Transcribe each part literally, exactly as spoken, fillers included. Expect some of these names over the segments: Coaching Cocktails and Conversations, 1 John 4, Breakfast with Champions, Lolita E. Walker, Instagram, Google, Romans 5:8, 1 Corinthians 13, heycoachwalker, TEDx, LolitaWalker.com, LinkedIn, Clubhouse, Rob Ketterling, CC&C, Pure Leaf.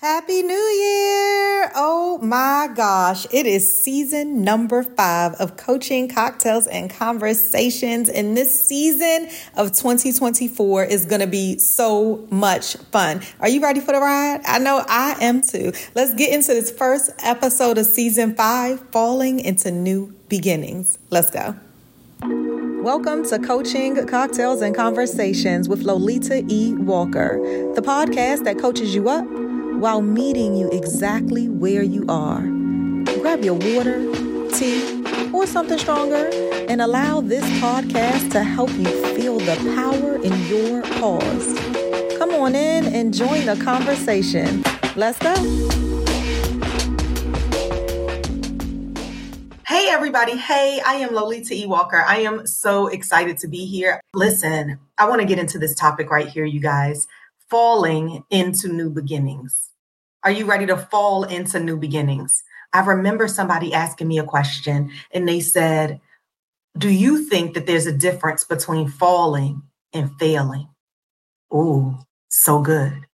Happy New Year! Oh my gosh, it is season number five of Coaching Cocktails and Conversations, and this season of twenty twenty-four is going to be so much fun. Are you ready for the ride? I know I am too. Let's get into this first episode of season five, Falling into New Beginnings. Let's go. Welcome to Coaching Cocktails and Conversations with Lolita E. Walker, the podcast that coaches you up while meeting you exactly where you are. Grab your water, tea, or something stronger and allow this podcast to help you feel the power in your pause. Come on in and join the conversation. Let's go. Hey, everybody. Hey, I am Lolita E. Walker. I am so excited to be here. Listen, I want to get into this topic right here, you guys. Falling into new beginnings. Are you ready to fall into new beginnings? I remember somebody asking me a question and they said, do you think that there's a difference between falling and failing? Ooh, so good.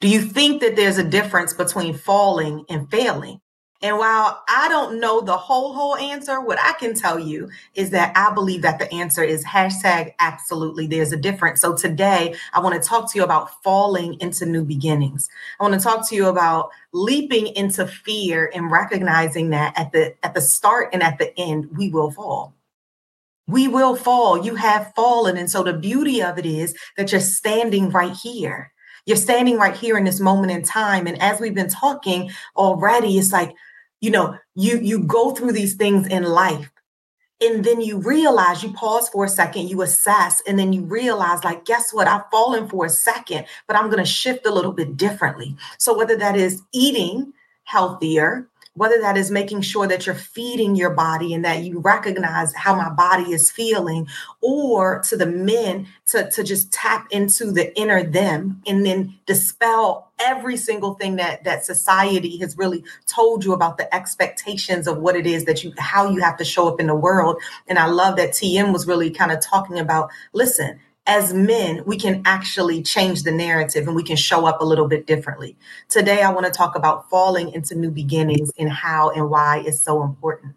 Do you think that there's a difference between falling and failing? And while I don't know the whole, whole answer, what I can tell you is that I believe that the answer is hashtag absolutely there's a difference. So today I want to talk to you about falling into new beginnings. I want to talk to you about leaping into fear and recognizing that at the, at the start and at the end, we will fall. We will fall. You have fallen. And so the beauty of it is that you're standing right here. You're standing right here in this moment in time. And as we've been talking already, it's like, you know, you, you go through these things in life and then you realize, you pause for a second, you assess, and then you realize like, guess what? I've fallen for a second, but I'm going to shift a little bit differently. So whether that is eating healthier, whether that is making sure that you're feeding your body and that you recognize how my body is feeling, or to the men to, to just tap into the inner them and then dispel every single thing that, that society has really told you about the expectations of what it is that you, how you have to show up in the world. And I love that T M was really kind of talking about, listen, as men, we can actually change the narrative and we can show up a little bit differently. Today, I want to talk about falling into new beginnings and how and why it's so important.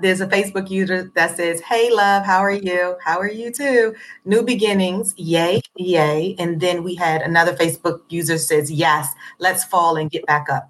There's a Facebook user that says, hey, love, how are you? How are you too? New beginnings. Yay. Yay. And then we had another Facebook user says, yes, let's fall and get back up.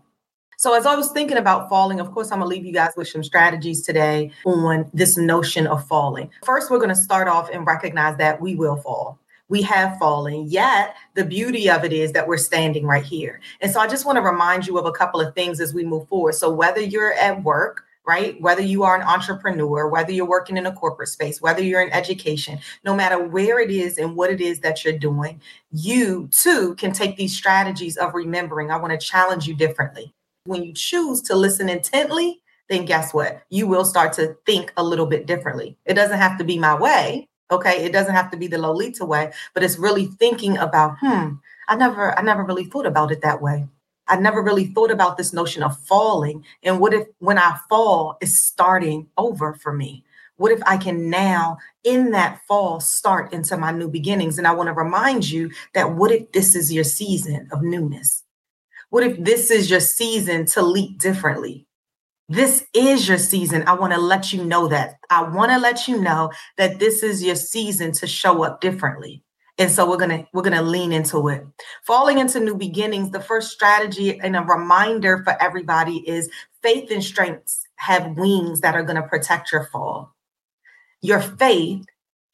So as I was thinking about falling, of course, I'm going to leave you guys with some strategies today on this notion of falling. First, we're going to start off and recognize that we will fall. We have fallen, yet the beauty of it is that we're standing right here. And so I just want to remind you of a couple of things as we move forward. So whether you're at work, right? Whether you are an entrepreneur, whether you're working in a corporate space, whether you're in education, no matter where it is and what it is that you're doing, you too can take these strategies of remembering. I want to challenge you differently. When you choose to listen intently, then guess what? You will start to think a little bit differently. It doesn't have to be my way, okay? It doesn't have to be the Lolita way, but it's really thinking about, hmm, I never, I never really thought about it that way. I never really thought about this notion of falling. And what if when I fall, it's starting over for me? What if I can now, in that fall, start into my new beginnings? And I want to remind you that what if this is your season of newness? What if this is your season to leap differently? This is your season. I want to let you know that. I want to let you know that this is your season to show up differently. And so we're going to we're going to lean into it. Falling into new beginnings, the first strategy and a reminder for everybody is faith and strengths have wings that are going to protect your fall. Your faith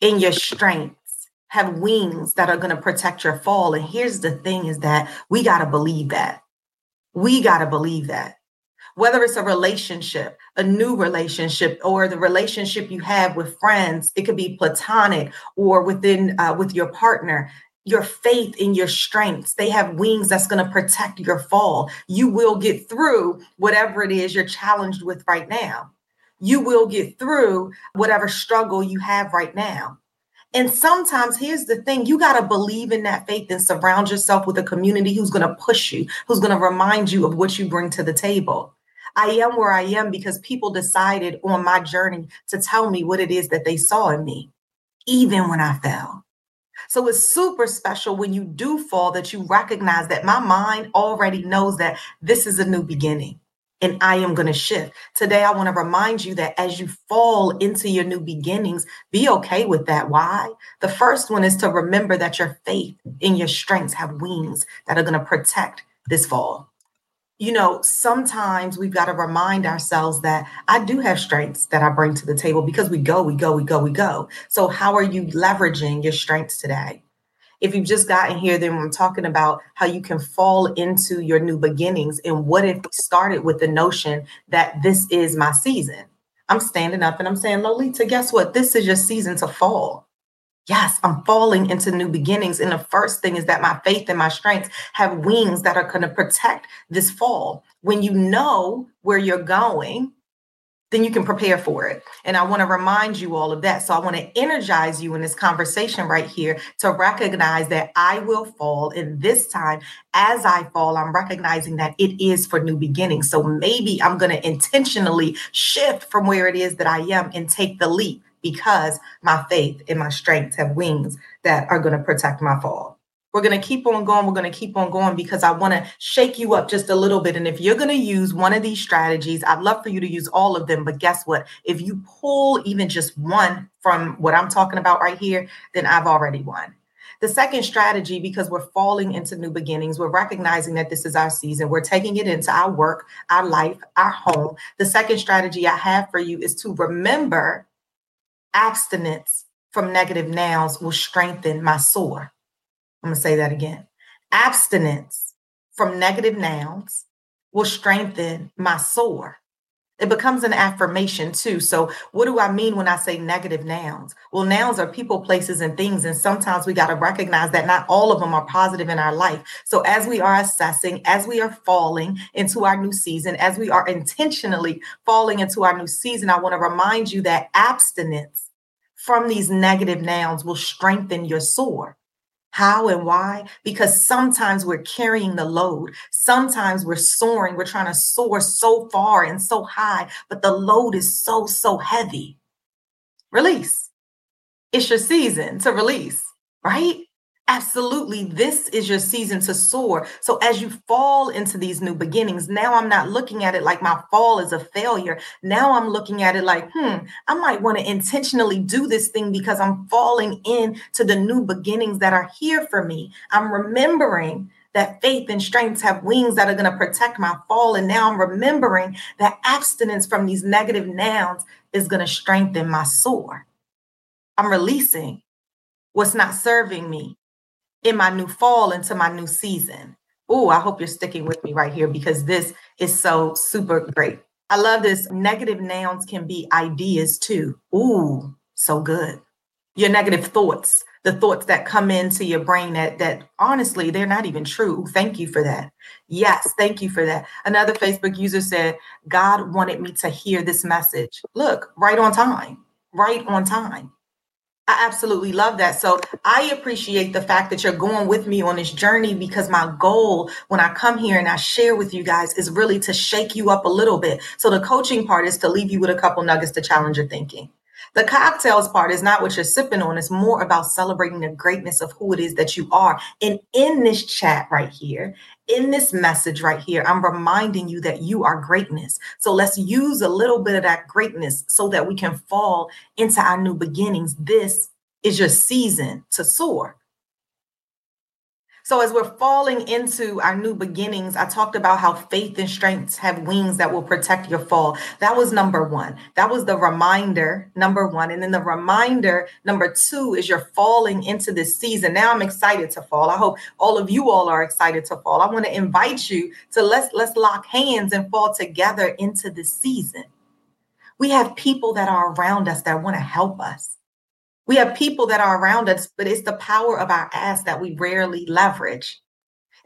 and your strength have wings that are going to protect your fall. And here's the thing is that we got to believe that. We got to believe that. Whether it's a relationship, a new relationship, or the relationship you have with friends, it could be platonic or within uh, with your partner. Your faith and your strengths, they have wings that's going to protect your fall. You will get through whatever it is you're challenged with right now. You will get through whatever struggle you have right now. And sometimes here's the thing, you got to believe in that faith and surround yourself with a community who's going to push you, who's going to remind you of what you bring to the table. I am where I am because people decided on my journey to tell me what it is that they saw in me, even when I fell. So it's super special when you do fall that you recognize that my mind already knows that this is a new beginning and I am going to shift. Today, I want to remind you that as you fall into your new beginnings, be okay with that. Why? The first one is to remember that your faith and your strengths have wings that are going to protect this fall. You know, sometimes we've got to remind ourselves that I do have strengths that I bring to the table because we go, we go, we go, we go. So how are you leveraging your strengths today? If you've just gotten here, then we're talking about how you can fall into your new beginnings. And what if we started with the notion that this is my season? I'm standing up and I'm saying, Lolita, guess what? This is your season to fall. Yes, I'm falling into new beginnings. And the first thing is that my faith and my strengths have wings that are going to protect this fall. When you know where you're going, then you can prepare for it. And I want to remind you all of that. So I want to energize you in this conversation right here to recognize that I will fall. And this time, as I fall, I'm recognizing that it is for new beginnings. So maybe I'm going to intentionally shift from where it is that I am and take the leap, because my faith and my strengths have wings that are going to protect my fall. We're going to keep on going. We're going to keep on going because I want to shake you up just a little bit. And if you're going to use one of these strategies, I'd love for you to use all of them. But guess what? If you pull even just one from what I'm talking about right here, then I've already won. The second strategy, because we're falling into new beginnings, we're recognizing that this is our season. We're taking it into our work, our life, our home. The second strategy I have for you is to remember abstinence from negative nouns will strengthen my soar. I'm going to say that again. Abstinence from negative nouns will strengthen my soar. It becomes an affirmation too. So what do I mean when I say negative nouns? Well, nouns are people, places, and things. And sometimes we got to recognize that not all of them are positive in our life. So as we are assessing, as we are falling into our new season, as we are intentionally falling into our new season, I want to remind you that abstinence from these negative nouns will strengthen your soar. How and why? Because sometimes we're carrying the load. Sometimes we're soaring. We're trying to soar so far and so high, but the load is so, so heavy. Release. It's your season to release, right? Absolutely. This is your season to soar. So as you fall into these new beginnings, now I'm not looking at it like my fall is a failure. Now I'm looking at it like, hmm, I might want to intentionally do this thing because I'm falling into the new beginnings that are here for me. I'm remembering that faith and strengths have wings that are going to protect my fall. And now I'm remembering that abstinence from these negative nouns is going to strengthen my soar. I'm releasing what's not serving me in my new fall, into my new season. Oh, I hope you're sticking with me right here because this is so super great. I love this. Negative nouns can be ideas too. Ooh, so good. Your negative thoughts, the thoughts that come into your brain that, that honestly, they're not even true. Thank you for that. Yes, thank you for that. Another Facebook user said, God wanted me to hear this message. Look, right on time, right on time. I absolutely love that. So I appreciate the fact that you're going with me on this journey because my goal when I come here and I share with you guys is really to shake you up a little bit. So the coaching part is to leave you with a couple nuggets to challenge your thinking. The cocktails part is not what you're sipping on. It's more about celebrating the greatness of who it is that you are. And in this chat right here, in this message right here, I'm reminding you that you are greatness. So let's use a little bit of that greatness so that we can fall into our new beginnings. This is your season to soar. So as we're falling into our new beginnings, I talked about how faith and strengths have wings that will protect your fall. That was number one. That was the reminder, number one. And then the reminder, number two, is you're falling into this season. Now I'm excited to fall. I hope all of you all are excited to fall. I want to invite you to let's, let's lock hands and fall together into this season. We have people that are around us that want to help us. We have people that are around us, but it's the power of our ass that we rarely leverage.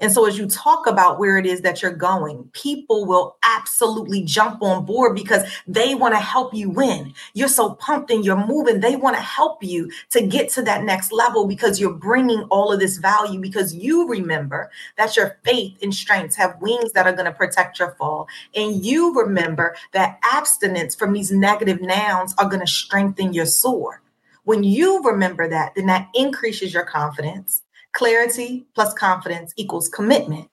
And so as you talk about where it is that you're going, people will absolutely jump on board because they want to help you win. You're so pumped and you're moving. They want to help you to get to that next level because you're bringing all of this value because you remember that your faith and strengths have wings that are going to protect your fall. And you remember that abstinence from these negative nouns are going to strengthen your soar. When you remember that, then that increases your confidence. Clarity plus confidence equals commitment.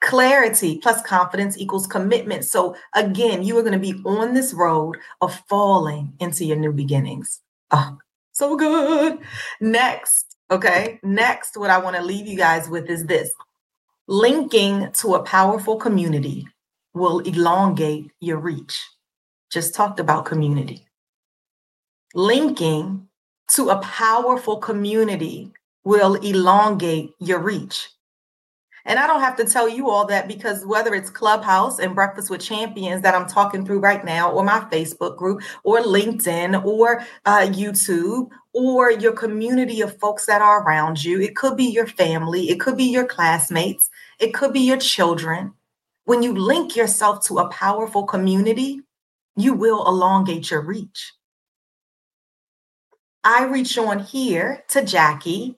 Clarity plus confidence equals commitment. So again, you are going to be on this road of falling into your new beginnings. Oh, so good. Next, okay. Next, what I want to leave you guys with is this. Linking to a powerful community will elongate your reach. Just talked about community. Linking to a powerful community will elongate your reach. And I don't have to tell you all that, because whether it's Clubhouse and Breakfast with Champions that I'm talking through right now, or my Facebook group, or LinkedIn, or uh, YouTube, or your community of folks that are around you, it could be your family, it could be your classmates, it could be your children. When you link yourself to a powerful community, you will elongate your reach. I reach on here to Jackie.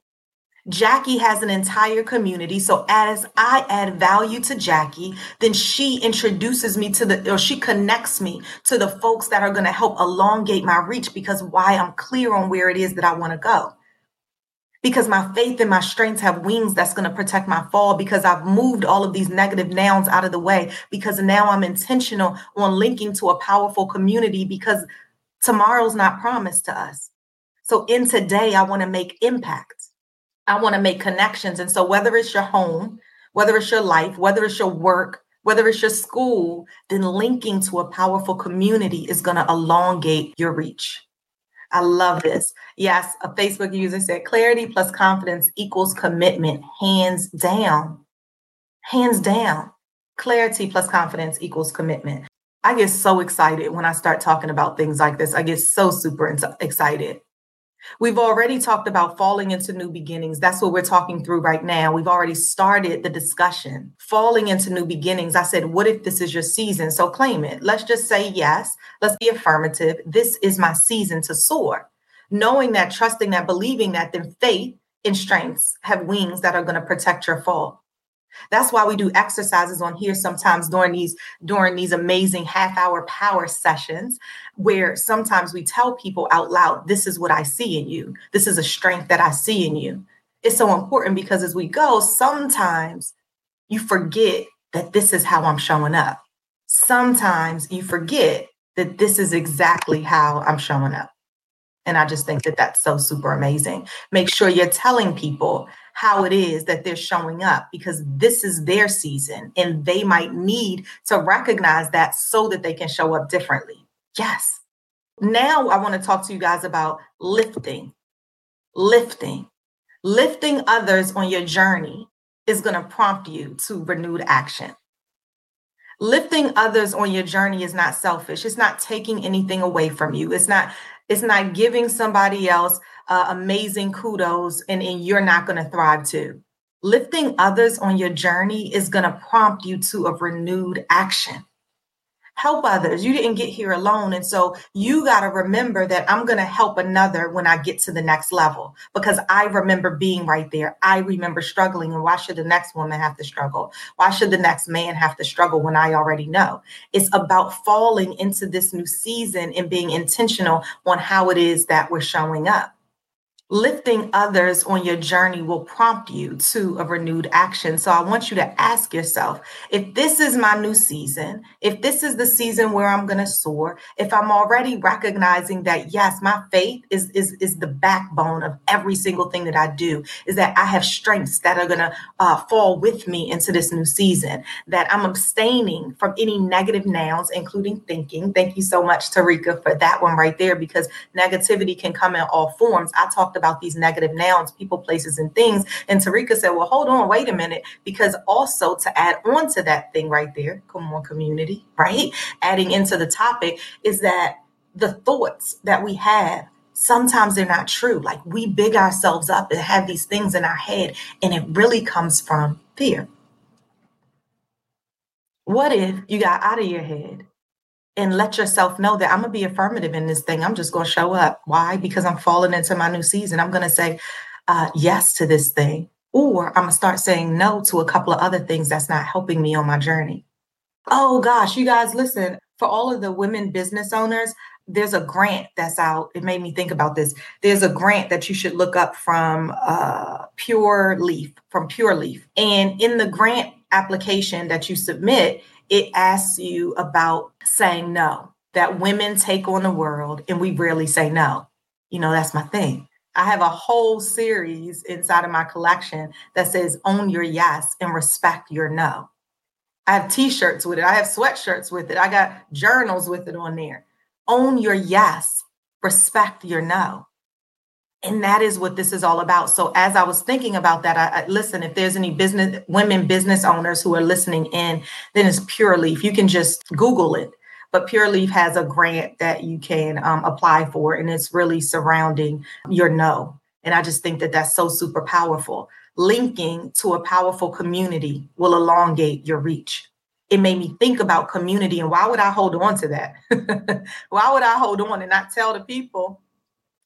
Jackie has an entire community. So as I add value to Jackie, then she introduces me to the, or she connects me to the folks that are going to help elongate my reach, because why? I'm clear on where it is that I want to go. Because my faith and my strengths have wings that's going to protect my fall, because I've moved all of these negative nouns out of the way, because now I'm intentional on linking to a powerful community, because tomorrow's not promised to us. So in today, I want to make impact. I want to make connections. And so whether it's your home, whether it's your life, whether it's your work, whether it's your school, then linking to a powerful community is going to elongate your reach. I love this. Yes, a Facebook user said clarity plus confidence equals commitment. Hands down. Hands down. Clarity plus confidence equals commitment. I get so excited when I start talking about things like this. I get so super excited. We've already talked about falling into new beginnings. That's what we're talking through right now. We've already started the discussion. Falling into new beginnings. I said, what if this is your season? So claim it. Let's just say yes. Let's be affirmative. This is my season to soar. Knowing that, trusting that, believing that, then faith and strengths have wings that are going to protect your fall. That's why we do exercises on here sometimes during these during these amazing half hour power sessions, where sometimes we tell people out loud, this is what I see in you. This is a strength that I see in you. It's so important, because as we go, sometimes you forget that this is how I'm showing up. Sometimes you forget that this is exactly how I'm showing up. And I just think that that's so super amazing. Make sure you're telling people how it is that they're showing up, because this is their season and they might need to recognize that so that they can show up differently. Yes. Now I want to talk to you guys about lifting, lifting, lifting others on your journey is going to prompt you to renewed action. Lifting others on your journey is not selfish. It's not taking anything away from you. It's not It's not giving somebody else uh, amazing kudos and, and you're not going to thrive too. Lifting others on your journey is going to prompt you to a renewed action. Help others. You didn't get here alone. And so you got to remember that I'm going to help another when I get to the next level, because I remember being right there. I remember struggling. And why should the next woman have to struggle? Why should the next man have to struggle when I already know? It's about falling into this new season and being intentional on how it is that we're showing up. Lifting others on your journey will prompt you to a renewed action. So I want you to ask yourself, if this is my new season, if this is the season where I'm going to soar, if I'm already recognizing that, yes, my faith is, is, is the backbone of every single thing that I do, is that I have strengths that are going to uh, fall with me into this new season, that I'm abstaining from any negative nouns, including thinking. Thank you so much, Tarika, for that one right there, because negativity can come in all forms. I talked about these negative nouns, people, places, and things. And Tarika said, well, hold on, wait a minute, because also to add on to that thing right there, come on, community, right? Adding into the topic is that the thoughts that we have, sometimes they're not true. Like we big ourselves up and have these things in our head, and it really comes from fear. What if you got out of your head and let yourself know that I'm going to be affirmative in this thing. I'm just going to show up. Why? Because I'm falling into my new season. I'm going to say uh, yes to this thing, or I'm going to start saying no to a couple of other things that's not helping me on my journey. Oh, gosh, you guys, listen, for all of the women business owners, there's a grant that's out. It made me think about this. There's a grant that you should look up from uh, Pure Leaf, from Pure Leaf. And in the grant application that you submit, it asks you about saying no, that women take on the world and we rarely say no. You know, that's my thing. I have a whole series inside of my collection that says own your yes and respect your no. I have T-shirts with it. I have sweatshirts with it. I got journals with it on there. Own your yes, respect your no. And that is what this is all about. So as I was thinking about that, I, I listen, if there's any business women business owners who are listening in, then it's Pure Leaf. You can just Google it. But Pure Leaf has a grant that you can um, apply for, and it's really surrounding your no. And I just think that that's so super powerful. Linking to a powerful community will elongate your reach. It made me think about community and why would I hold on to that? Why would I hold on and not tell the people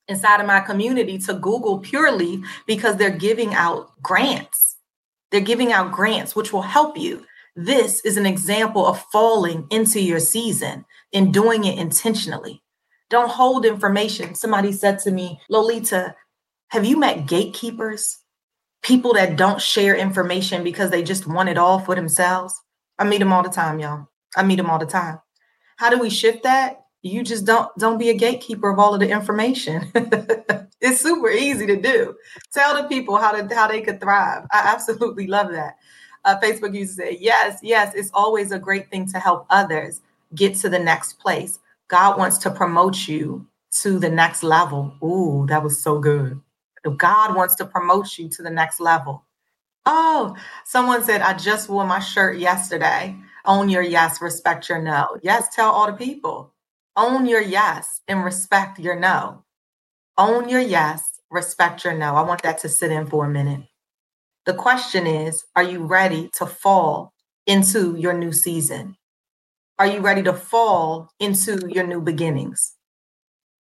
inside of my community to Google Pure Leaf, because they're giving out grants. They're giving out grants, which will help you. This is an example of falling into your season and doing it intentionally. Don't hold information. Somebody said to me, Lolita, have you met gatekeepers? People that don't share information because they just want it all for themselves. I meet them all the time, y'all. I meet them all the time. How do we shift that? You just don't don't be a gatekeeper of all of the information. It's super easy to do. Tell the people how to how they could thrive. I absolutely love that. Uh, Facebook used to say, yes, yes, it's always a great thing to help others get to the next place. God wants to promote you to the next level. Ooh, that was so good. God wants to promote you to the next level. Oh, someone said, I just wore my shirt yesterday. Own your yes, respect your no. Yes, tell all the people. Own your yes and respect your no. Own your yes, respect your no. I want that to sit in for a minute. The question is, are you ready to fall into your new season? Are you ready to fall into your new beginnings?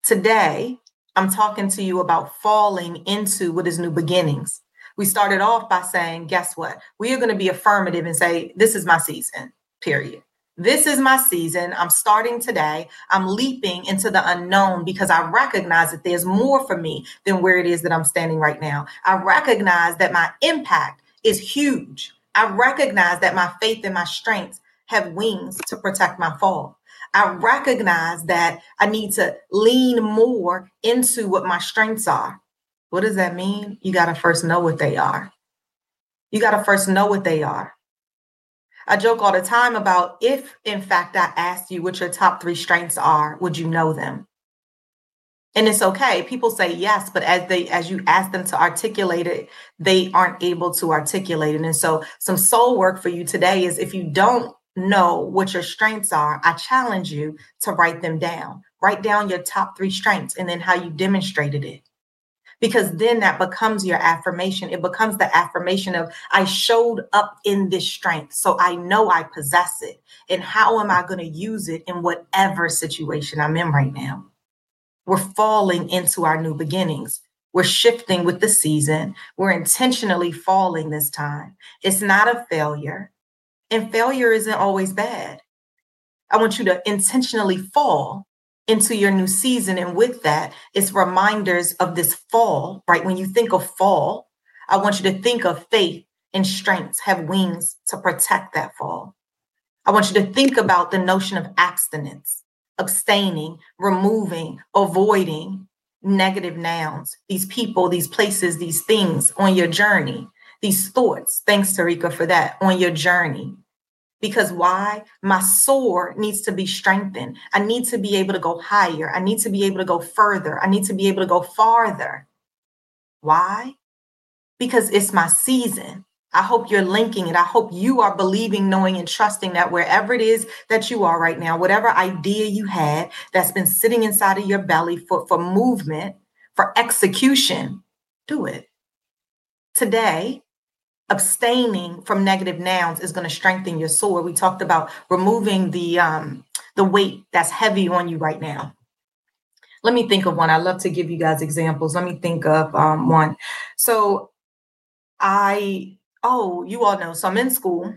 Today, I'm talking to you about falling into what is new beginnings. We started off by saying, guess what? We are going to be affirmative and say, this is my season, period. This is my season. I'm starting today. I'm leaping into the unknown because I recognize that there's more for me than where it is that I'm standing right now. I recognize that my impact is huge. I recognize that my faith and my strengths have wings to protect my fall. I recognize that I need to lean more into what my strengths are. What does that mean? You got to first know what they are. You got to first know what they are. I joke all the time about if, in fact, I asked you what your top three strengths are, would you know them? And it's okay. People say yes, but as they as you ask them to articulate it, they aren't able to articulate it. And so some soul work for you today is if you don't know what your strengths are, I challenge you to write them down. Write down your top three strengths and then how you demonstrated it. Because then that becomes your affirmation. It becomes the affirmation of I showed up in this strength, so I know I possess it. And how am I going to use it in whatever situation I'm in right now? We're falling into our new beginnings. We're shifting with the season. We're intentionally falling this time. It's not a failure. And failure isn't always bad. I want you to intentionally fall into your new season. And with that, it's reminders of this fall, right? When you think of fall, I want you to think of faith and strengths have wings to protect that fall. I want you to think about the notion of abstinence, abstaining, removing, avoiding negative nouns, these people, these places, these things on your journey, these thoughts. Thanks, Tarika, for that, on your journey. Because why? My soar needs to be strengthened. I need to be able to go higher. I need to be able to go further. I need to be able to go farther. Why? Because it's my season. I hope you're linking it. I hope you are believing, knowing, and trusting that wherever it is that you are right now, whatever idea you had that's been sitting inside of your belly for, for movement, for execution, do it. Today, abstaining from negative nouns is going to strengthen your soar. We talked about removing the um, the weight that's heavy on you right now. Let me think of one. I love to give you guys examples. Let me think of um, one. So I, oh, you all know, so I'm in school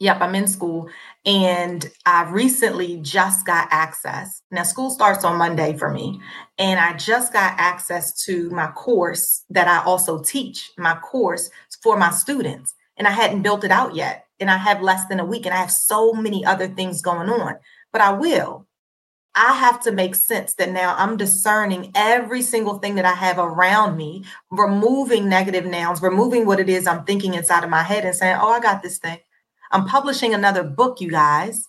Yep, I'm in school. And I recently just got access. Now, school starts on Monday for me. And I just got access to my course that I also teach, my course for my students. And I hadn't built it out yet. And I have less than a week. And I have so many other things going on. But I will. I have to make sense that now I'm discerning every single thing that I have around me, removing negative nouns, removing what it is I'm thinking inside of my head and saying, oh, I got this thing. I'm publishing another book, you guys.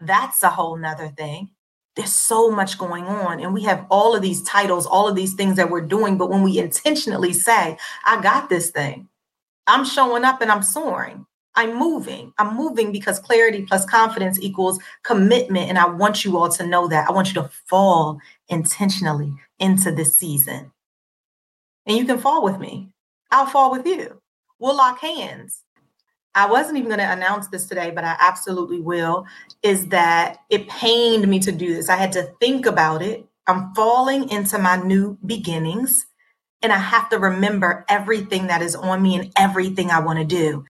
That's a whole nother thing. There's so much going on. And we have all of these titles, all of these things that we're doing. But when we intentionally say, I got this thing, I'm showing up and I'm soaring. I'm moving. I'm moving because clarity plus confidence equals commitment. And I want you all to know that. I want you to fall intentionally into this season. And you can fall with me. I'll fall with you. We'll lock hands. I wasn't even going to announce this today, but I absolutely will, is that it pained me to do this. I had to think about it. I'm falling into my new beginnings, and I have to remember everything that is on me and everything I want to do.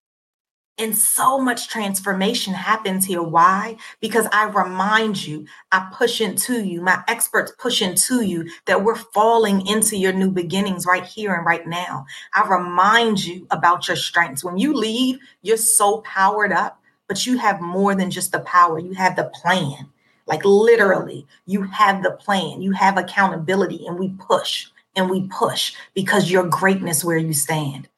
And so much transformation happens here. Why? Because I remind you, I push into you, my experts push into you that we're falling into your new beginnings right here and right now. I remind you about your strengths. When you leave, you're so powered up, but you have more than just the power. You have the plan. Like literally, you have the plan. You have accountability, and we push and we push because your greatness where you stand.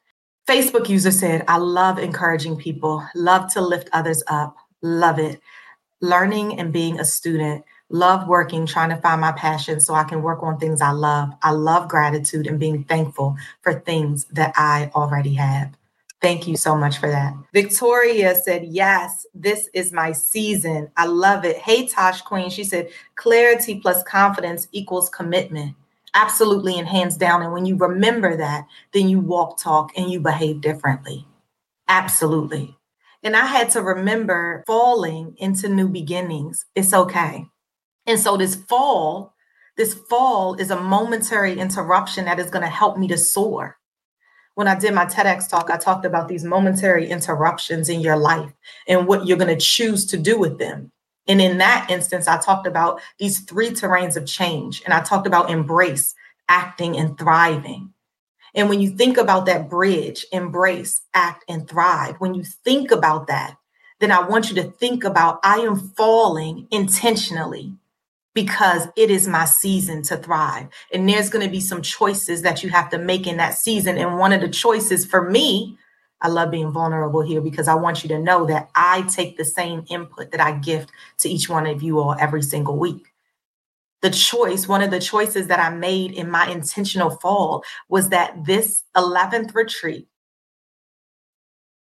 Facebook user said, I love encouraging people, love to lift others up, love it. Learning and being a student, love working, trying to find my passion so I can work on things I love. I love gratitude and being thankful for things that I already have. Thank you so much for that. Victoria said, yes, this is my season. I love it. Hey, Tosh Queen, she said, clarity plus confidence equals commitment. Absolutely and hands down. And when you remember that, then you walk, talk, and you behave differently. Absolutely. And I had to remember falling into new beginnings. It's okay. And so this fall, this fall is a momentary interruption that is going to help me to soar. When I did my TEDx talk, I talked about these momentary interruptions in your life and what you're going to choose to do with them. And in that instance, I talked about these three terrains of change. And I talked about embrace, acting, and thriving. And when you think about that bridge, embrace, act, and thrive, when you think about that, then I want you to think about, I am falling intentionally because it is my season to thrive. And there's going to be some choices that you have to make in that season. And one of the choices for me, I love being vulnerable here because I want you to know that I take the same input that I gift to each one of you all every single week. The choice, one of the choices that I made in my intentional fall was that this eleventh retreat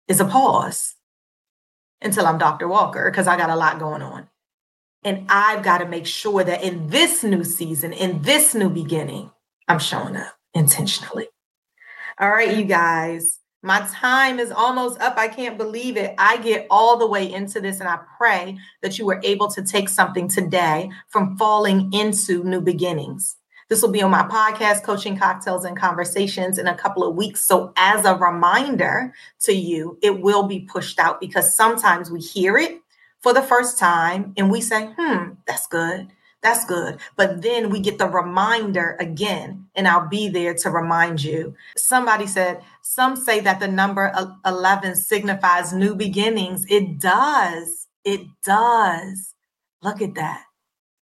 is a pause until I'm Doctor Walker because I got a lot going on. And I've got to make sure that in this new season, in this new beginning, I'm showing up intentionally. All right, you guys. My time is almost up. I can't believe it. I get all the way into this, and I pray that you were able to take something today from falling into new beginnings. This will be on my podcast, Coaching Cocktails and Conversations, in a couple of weeks. So as a reminder to you, it will be pushed out because sometimes we hear it for the first time and we say, hmm, that's good. That's good. But then we get the reminder again, and I'll be there to remind you. Somebody said, some say that the number eleven signifies new beginnings. It does. It does. Look at that.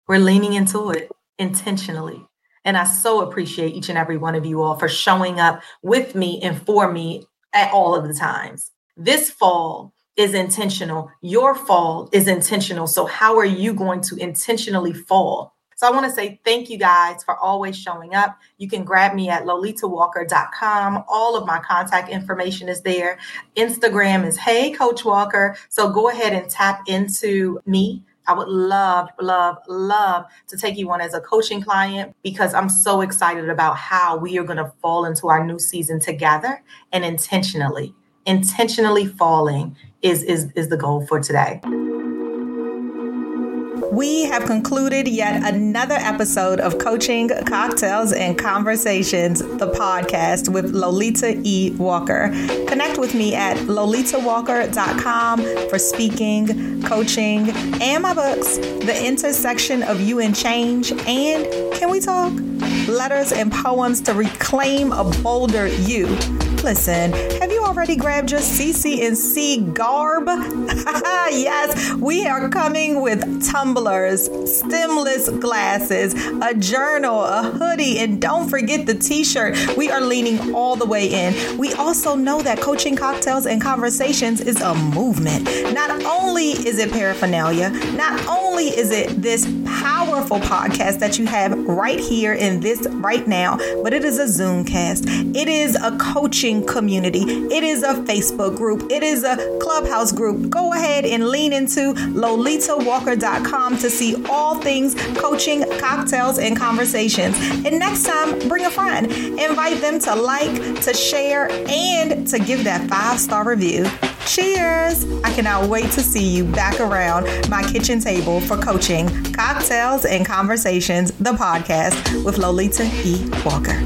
We're leaning into it intentionally. And I so appreciate each and every one of you all for showing up with me and for me at all of the times. This fall is intentional. Your fall is intentional. So how are you going to intentionally fall? So I want to say thank you guys for always showing up. You can grab me at Lolita Walker dot com. All of my contact information is there. Instagram is Hey Coach Walker. So go ahead and tap into me. I would love, love, love to take you on as a coaching client because I'm so excited about how we are going to fall into our new season together and intentionally. Intentionally falling is, is, is the goal for today. We have concluded yet another episode of Coaching Cocktails and Conversations, the podcast with Lolita E. Walker. Connect with me at Lolita Walker dot com for speaking, coaching, and my books, The Intersection of You and Change, and Can We Talk? Letters and Poems to Reclaim a Bolder You. Listen, have you already grabbed your C C and C garb? Yes, we are coming with tumblers, stemless glasses, a journal, a hoodie, and don't forget the t-shirt. We are leaning all the way in. We also know that Coaching Cocktails and Conversations is a movement. Not only is it paraphernalia, not only is it this powerful podcast that you have right here in this right now, but it is a Zoom cast. It is a coaching community. It is a Facebook group. It is a Clubhouse group. Go ahead and lean into Lolita Walker dot com to see all things Coaching, Cocktails, and Conversations. And next time, bring a friend. Invite them to like, to share, and to give that five-star review. Cheers! I cannot wait to see you back around my kitchen table for Coaching, Cocktails, and Conversations, the podcast with Lolita E. Walker.